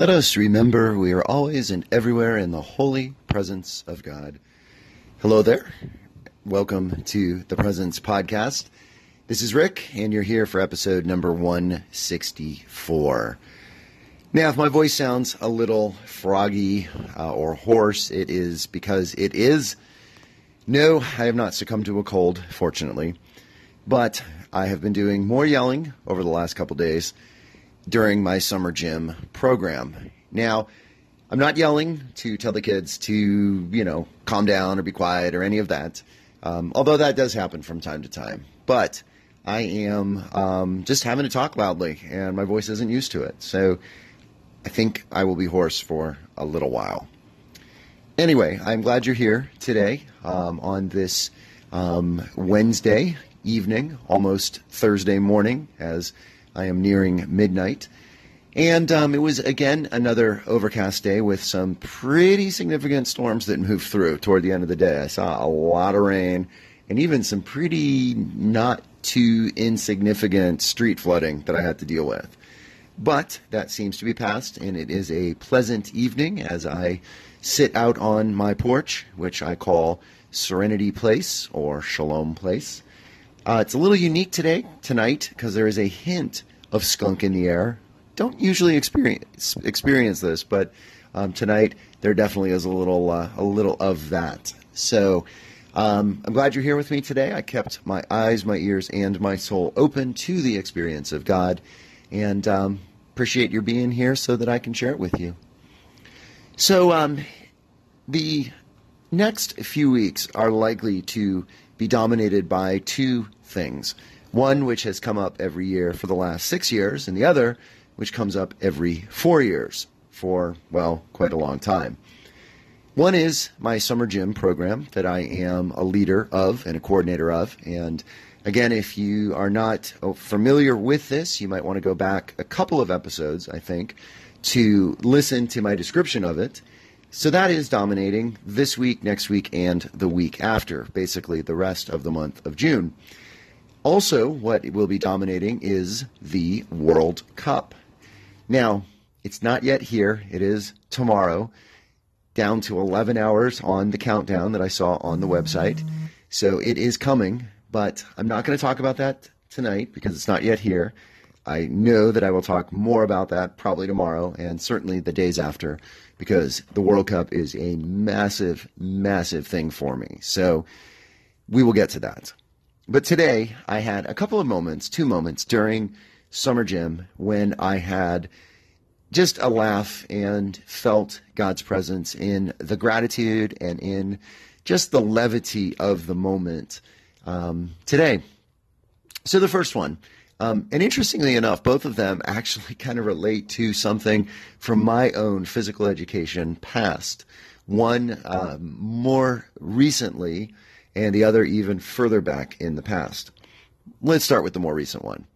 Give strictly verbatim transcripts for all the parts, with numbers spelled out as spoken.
Let us remember we are always and everywhere in the holy presence of God. Hello there. Welcome to the Presence Podcast. This is Rick, and you're here for episode number one sixty-four. Now, if my voice sounds a little froggy uh, or hoarse, it is because it is. No, I have not succumbed to a cold, fortunately, but I have been doing more yelling over the last couple days during my summer gym program. Now, I'm not yelling to tell the kids to, you know, calm down or be quiet or any of that, um, although that does happen from time to time. But I am um, just having to talk loudly, and my voice isn't used to it. So I think I will be hoarse for a little while. Anyway, I'm glad you're here today um, on this um, Wednesday evening, almost Thursday morning, as I am nearing midnight. And um, it was, again, another overcast day with some pretty significant storms that moved through toward the end of the day. I saw a lot of rain and even some pretty not too insignificant street flooding that I had to deal with. But that seems to be past, and it is a pleasant evening as I sit out on my porch, which I call Serenity Place or Shalom Place. Uh, it's a little unique today, tonight, because there is a hint of skunk in the air. Don't usually experience experience this, but um, tonight there definitely is a little uh, a little of that. So um, I'm glad you're here with me today. I kept my eyes, my ears, and my soul open to the experience of God, and um, appreciate your being here so that I can share it with you. So um, the next few weeks are likely to be dominated by two things, one which has come up every year for the last six years, and the other which comes up every four years for, well, quite a long time. One is my summer gym program that I am a leader of and a coordinator of. And again, if you are not familiar with this, you might want to go back a couple of episodes, I think, to listen to my description of it. So that is dominating this week, next week, and the week after, basically the rest of the month of June. Also, what will be dominating is the World Cup. Now, it's not yet here. It is tomorrow, down to eleven hours on the countdown that I saw on the website. So it is coming, but I'm not going to talk about that tonight because it's not yet here. I know that I will talk more about that probably tomorrow and certainly the days after, because the World Cup is a massive, massive thing for me. So we will get to that. But today I had a couple of moments, two moments during summer gym when I had just a laugh and felt God's presence in the gratitude and in just the levity of the moment um, today. So the first one. Um, and interestingly enough, both of them actually kind of relate to something from my own physical education past. One um, more recently, and the other even further back in the past. Let's start with the more recent one.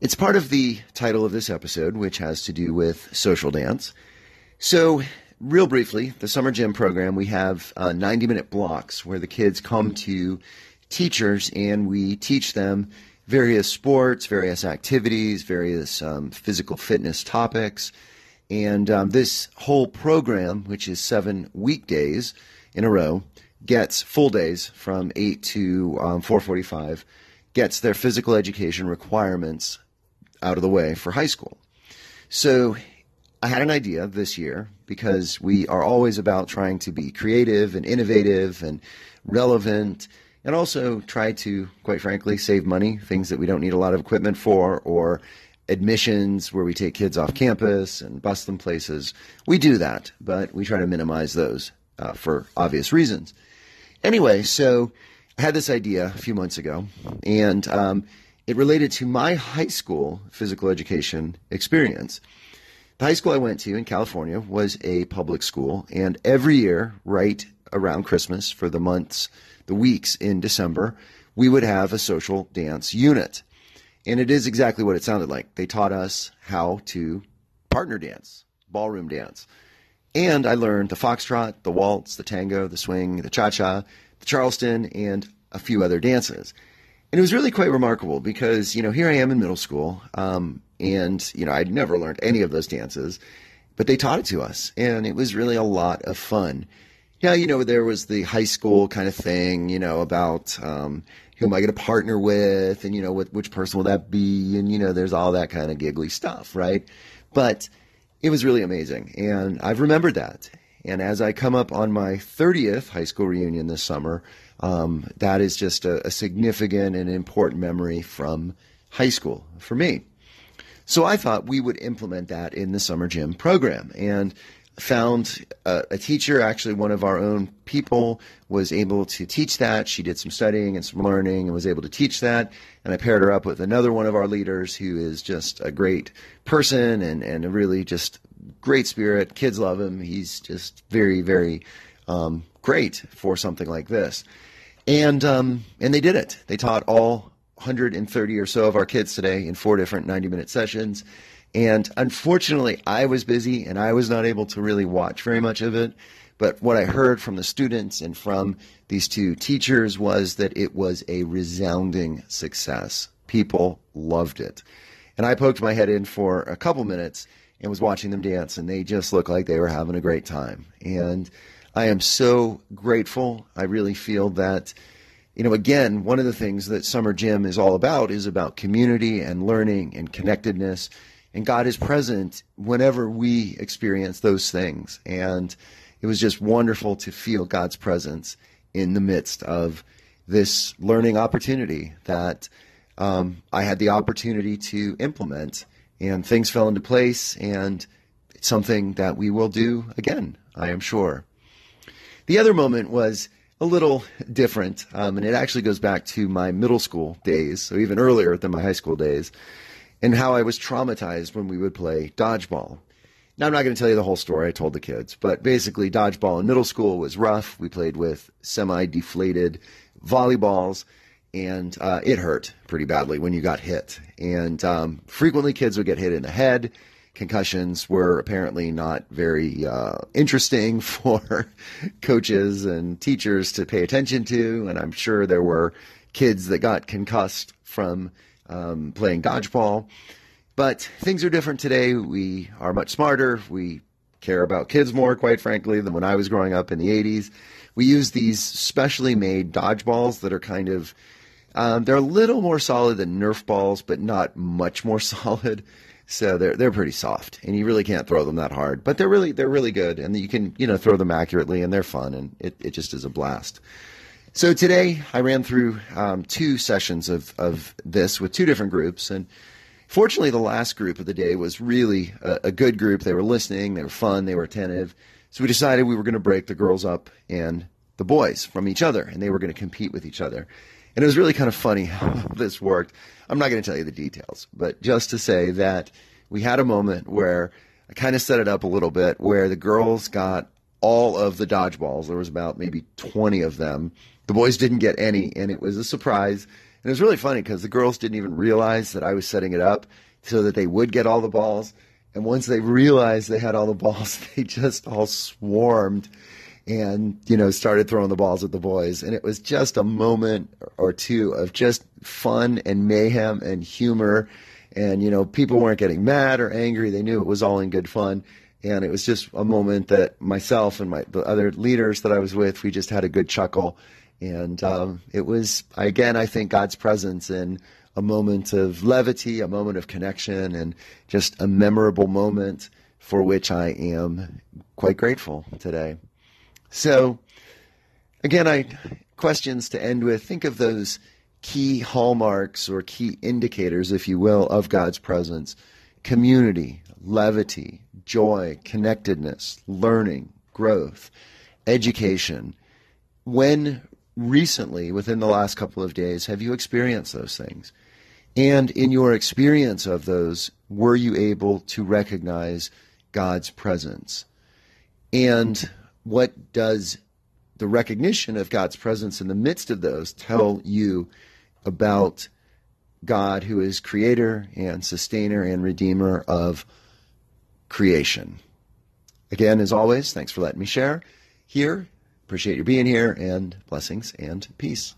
It's part of the title of this episode, which has to do with social dance. So, real briefly, the summer gym program, we have uh, ninety-minute blocks where the kids come to teachers and we teach them various sports, various activities, various um, physical fitness topics. And um, this whole program, which is seven weekdays in a row, gets full days from eight to um, four forty-five, gets their physical education requirements out of the way for high school. So I had an idea this year, because we are always about trying to be creative and innovative and relevant, and also try to, quite frankly, save money, things that we don't need a lot of equipment for, or admissions where we take kids off campus and bus them places. We do that, but we try to minimize those uh, for obvious reasons. Anyway, so I had this idea a few months ago, and um, it related to my high school physical education experience. The high school I went to in California was a public school, and every year, right around Christmas for the months, the weeks in December, we would have a social dance unit. And it is exactly what it sounded like. They taught us how to partner dance, ballroom dance. And I learned the foxtrot, the waltz, the tango, the swing, the cha-cha, the Charleston, and a few other dances. And it was really quite remarkable because, you know, here I am in middle school, um, and, you know, I'd never learned any of those dances. but they taught it to us, and it was really a lot of fun. Now, you know, there was the high school kind of thing, you know, about um, who am I going to partner with, and, you know, what, which person will that be? And, you know, there's all that kind of giggly stuff, right? But it was really amazing, and I've remembered that. And as I come up on my thirtieth high school reunion this summer, um, that is just a, a significant and important memory from high school for me. So I thought we would implement that in the summer gym program, and found a, a teacher, actually one of our own people, was able to teach that. She did some studying and some learning and was able to teach that. And I paired her up with another one of our leaders who is just a great person and, and a really just great spirit. Kids love him. He's just very, very um, great for something like this. And um, and they did it. They taught all one hundred thirty or so of our kids today in four different ninety minute sessions. And unfortunately, I was busy and I was not able to really watch very much of it. But what I heard from the students and from these two teachers was that it was a resounding success. People loved it. And I poked my head in for a couple minutes and was watching them dance, and they just looked like they were having a great time. And I am so grateful. I really feel that, you know, again, one of the things that Summer Gym is all about is about community and learning and connectedness. And God is present whenever we experience those things. And it was just wonderful to feel God's presence in the midst of this learning opportunity that um, I had the opportunity to implement. And things fell into place, and it's something that we will do again, I am sure. The other moment was a little different, um, and it actually goes back to my middle school days, so even earlier than my high school days, and how I was traumatized when we would play dodgeball. Now, I'm not going to tell you the whole story I told the kids, but basically dodgeball in middle school was rough. We played with semi-deflated volleyballs, and uh, it hurt pretty badly when you got hit. And um, frequently kids would get hit in the head. Concussions were apparently not very uh, interesting for coaches and teachers to pay attention to, and I'm sure there were kids that got concussed from Um, playing dodgeball. But things are different today. We are much smarter. We care about kids more, quite frankly, than when I was growing up in the eighties. We use these specially made dodgeballs that are kind of, um, they're a little more solid than Nerf balls, but not much more solid. So they're, they're pretty soft, and you really can't throw them that hard, but they're really, they're really good. And you can, you know, throw them accurately, and they're fun, and it, it just is a blast. So today I ran through um, two sessions of, of this with two different groups, and fortunately the last group of the day was really a, a good group. They were listening, they were fun, they were attentive. So we decided we were going to break the girls up and the boys from each other, and they were going to compete with each other. And it was really kind of funny how this worked. I'm not going to tell you the details, but just to say that we had a moment where I kind of set it up a little bit, where the girls got all of the dodgeballs. There was about maybe twenty of them. The boys didn't get any, and it was a surprise. And it was really funny because the girls didn't even realize that I was setting it up so that they would get all the balls. And once they realized they had all the balls, they just all swarmed and, you know, started throwing the balls at the boys. And it was just a moment or two of just fun and mayhem and humor. And, you know, people weren't getting mad or angry. They knew it was all in good fun. And it was just a moment that myself and my the other leaders that I was with, we just had a good chuckle. And um, it was, again, I think God's presence in a moment of levity, a moment of connection, and just a memorable moment for which I am quite grateful today. So, again, I questions to end with. Think of those key hallmarks or key indicators, if you will, of God's presence. Community, levity, joy, connectedness, learning, growth, education. When recently, within the last couple of days, have you experienced those things? And in your experience of those, were you able to recognize God's presence? And what does the recognition of God's presence in the midst of those tell you about God, who is creator and sustainer and redeemer of creation? Again, as always, thanks for letting me share here. Appreciate your being here, and blessings and peace.